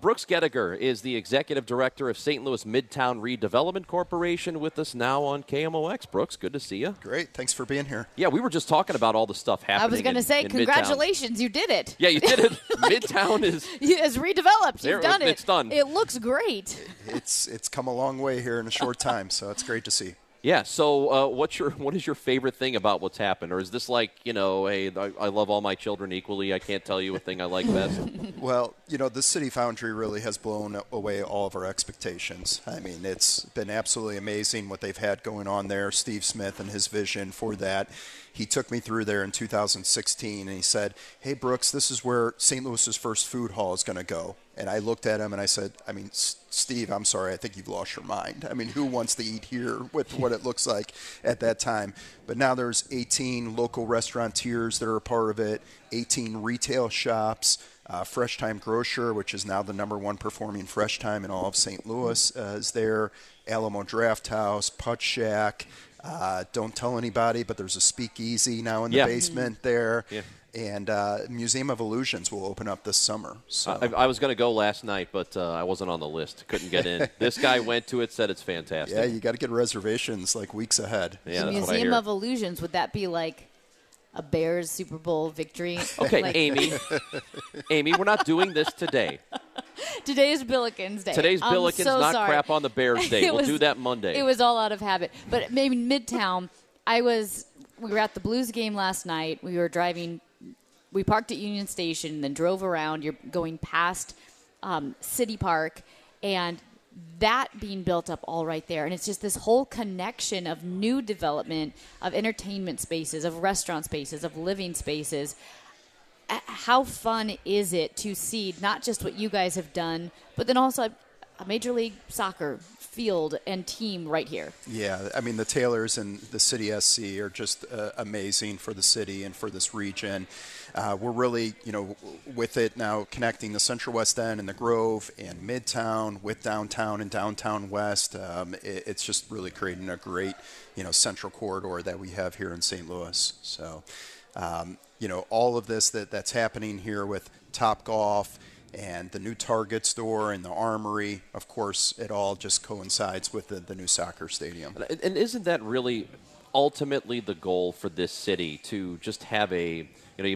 Brooks Goedeker is the executive director of St. Louis Midtown Redevelopment Corporation, with us now on KMOX. Brooks, good to see you. Great. Thanks for being here. Yeah, we were just talking about all the stuff happening. I was going to say, congratulations, you did it. Yeah, you did it. Like, Midtown is redeveloped. You've done it. It's done. It looks great. It's come a long way here in a short time, so it's great to see. Yeah, so what is your favorite thing about what's happened? Or is this like, hey, I love all my children equally, I can't tell you a thing I like best? Well, the City Foundry really has blown away all of our expectations. I mean, it's been absolutely amazing what they've had going on there. Steve Smith and his vision for that. He took me through there in 2016, and he said, hey, Brooks, this is where St. Louis's first food hall is going to go. And I looked at him and I said, Steve, I'm sorry, I think you've lost your mind. Who wants to eat here with what it looks like at that time? But now there's 18 local restaurateurs that are a part of it, 18 retail shops, Fresh Thyme Grocer, which is now the #1 performing Fresh Thyme in all of St. Louis, is there, Alamo Draft House, Putt Shack. Don't tell anybody, but there's a speakeasy now in the basement there. Yeah. And Museum of Illusions will open up this summer. So I was going to go last night, but I wasn't on the list. Couldn't get in. This guy went to it, said it's fantastic. Yeah, you got to get reservations like weeks ahead. Yeah, Museum of Illusions, would that be like a Bears Super Bowl victory? Okay, like, Amy, we're not doing this today. Today is Billikens Day. Today's Billikens, so not sorry. Crap on the Bears Day. We'll do that Monday. It was all out of habit. But maybe Midtown, we were at the Blues game last night. We were driving. We parked at Union Station, then drove around. You're going past City Park, and that being built up all right there. And it's just this whole connection of new development, of entertainment spaces, of restaurant spaces, of living spaces. How fun is it to see not just what you guys have done, but then also a Major League Soccer field and team right here? Yeah, the Taylors and the City SC are just amazing for the city and for this region. We're really, with it now connecting the Central West End and the Grove and Midtown with downtown and downtown West. It's just really creating a great, central corridor that we have here in St. Louis. So, all of this that's happening here with Topgolf and the new Target store and the Armory, of course, it all just coincides with the new soccer stadium. And isn't that really ultimately the goal for this city, to just have you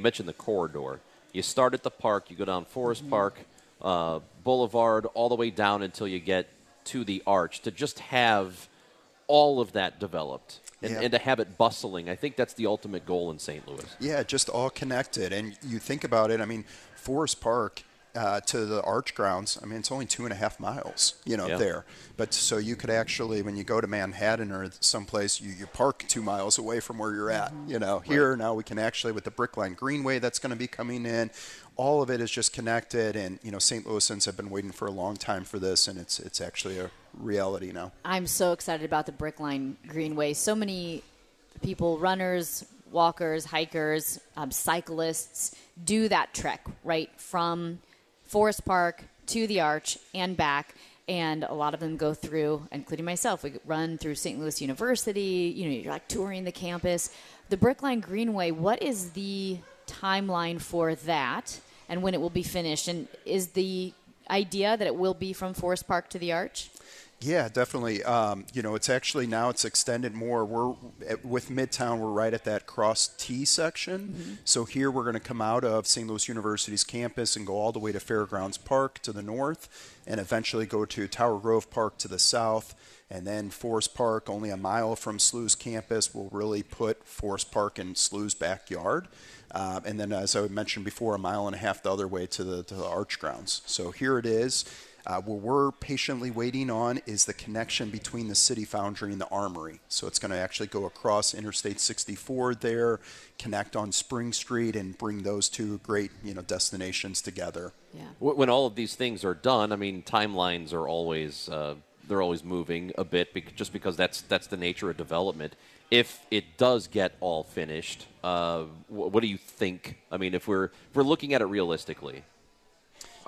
mentioned the corridor. You start at the park, you go down Forest Park, Boulevard, all the way down until you get to the Arch, to just have all of that developed. And to have it bustling. I think that's the ultimate goal in St. Louis. Yeah, just all connected. And you think about it, Forest Park to the Arch grounds, it's only 2.5 miles, there. But so you could actually, when you go to Manhattan or someplace, you park 2 miles away from where you're at. Here now we can actually, with the Brickline Greenway that's going to be coming in, all of it is just connected. And, St. Louisans have been waiting for a long time for this, and it's actually a reality now. I'm so excited about the Brickline Greenway. So many people, runners, walkers, hikers, cyclists, do that trek right from Forest Park to the Arch and back, and a lot of them go through, including myself. We run through St. Louis University. You're like touring the campus. The Brickline Greenway, what is the timeline for that, and when it will be finished? And is the idea that it will be from Forest Park to the Arch? Yeah, definitely. It's actually now it's extended more. With Midtown, we're right at that cross T section. Mm-hmm. So here we're going to come out of St. Louis University's campus and go all the way to Fairgrounds Park to the north, and eventually go to Tower Grove Park to the south. And then Forest Park, only a mile from SLU's campus, will really put Forest Park in SLU's backyard. And then, as I mentioned before, 1.5 miles the other way to the Arch grounds. So here it is. What we're patiently waiting on is the connection between the City Foundry and the Armory. So it's going to actually go across Interstate 64 there, connect on Spring Street, and bring those two great, you know, destinations together. Yeah. When all of these things are done, I mean, timelines are always they're always moving a bit, just because that's the nature of development. If it does get all finished, what do you think? I mean, if we're looking at it realistically.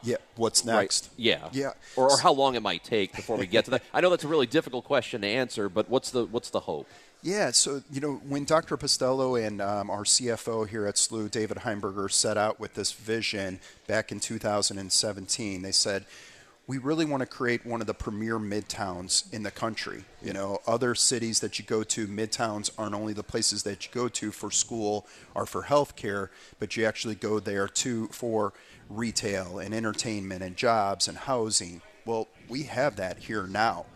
Yeah, what's next? Right. Yeah. Yeah. Or how long it might take before we get to that. I know that's a really difficult question to answer, but what's the hope? Yeah, so, you know, when Dr. Postello and our CFO here at SLU, David Heimberger, set out with this vision back in 2017, they said, we really want to create one of the premier midtowns in the country. You know, other cities that you go to, midtowns aren't only the places that you go to for school or for healthcare, but you actually go there too for retail and entertainment and jobs and housing. Well, we have that here now.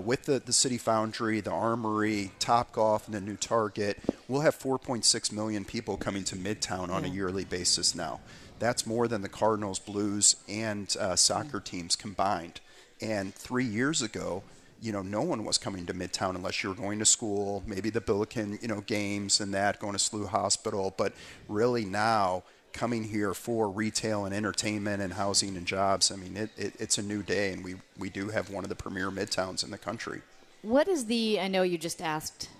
With the City Foundry, the Armory, Topgolf, and the new Target, we'll have 4.6 million people coming to Midtown on a yearly basis now. That's more than the Cardinals, Blues, and soccer teams combined. And 3 years ago, you know, no one was coming to Midtown unless you were going to school, maybe the Billiken, you know, games and that, going to SLU Hospital. But really now, coming here for retail and entertainment and housing and jobs, I mean, it's a new day, and we do have one of the premier midtowns in the country. What is the, I know you just asked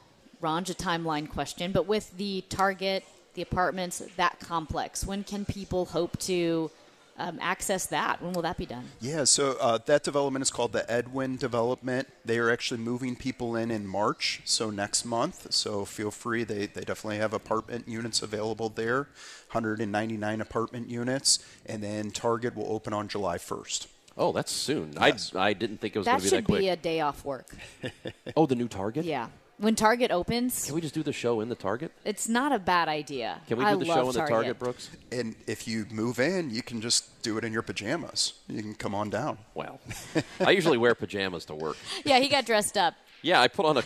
Ronj a timeline question, but with the Target, the apartments, that complex, when can people hope to access that? When will that be done? Yeah, so that development is called the Edwin development. They are actually moving people in March, so next month. So feel free. They definitely have apartment units available there, 199 apartment units. And then Target will open on July 1st. Oh, that's soon. Yes. I didn't think it was going to be that quick. That should be a day off work. Oh, the new Target? Yeah. When Target opens... Can we just do the show in the Target? It's not a bad idea. Can we do the show in the Target, Brooks? And if you move in, you can just do it in your pajamas. You can come on down. Wow. I usually wear pajamas to work. Yeah, he got dressed up. Yeah, I put on a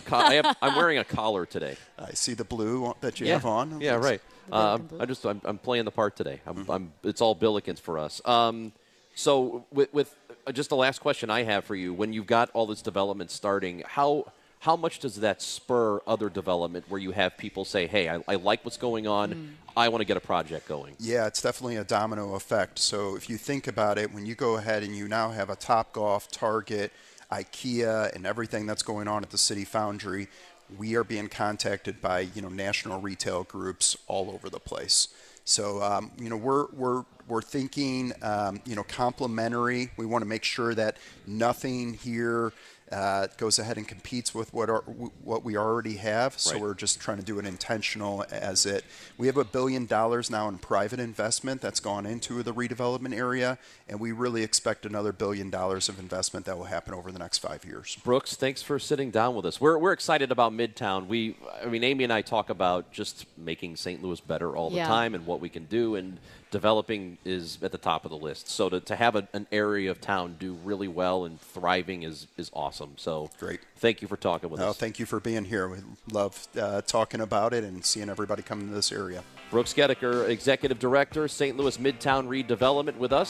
I'm wearing a collar today. I see the blue that you have on. Yeah, right. I'm playing the part today. It's all Billikens for us. So with just the last question I have for you, when you've got all this development starting, how much does that spur other development where you have people say, hey, I like what's going on. I want to get a project going? Yeah, it's definitely a domino effect. So if you think about it, when you go ahead and you now have a Topgolf, Target, IKEA, and everything that's going on at the City Foundry, we are being contacted by, you know, national retail groups all over the place. So, you know, we're thinking, you know, complementary. We want to make sure that nothing here goes ahead and competes with what we already have. So we're just trying to do it intentional as it. We have $1 billion now in private investment that's gone into the redevelopment area, and we really expect another $1 billion of investment that will happen over the next 5 years. Brooks, thanks for sitting down with us. We're excited about Midtown. I mean, Amy and I talk about just making St. Louis better all the time and what we can do, and developing is at the top of the list. So to have an area of town do really well and thriving is awesome. So great. Thank you for talking with us. Thank you for being here. We love talking about it and seeing everybody come to this area. Brooks Goedeker, Executive Director, St. Louis Midtown Redevelopment, with us.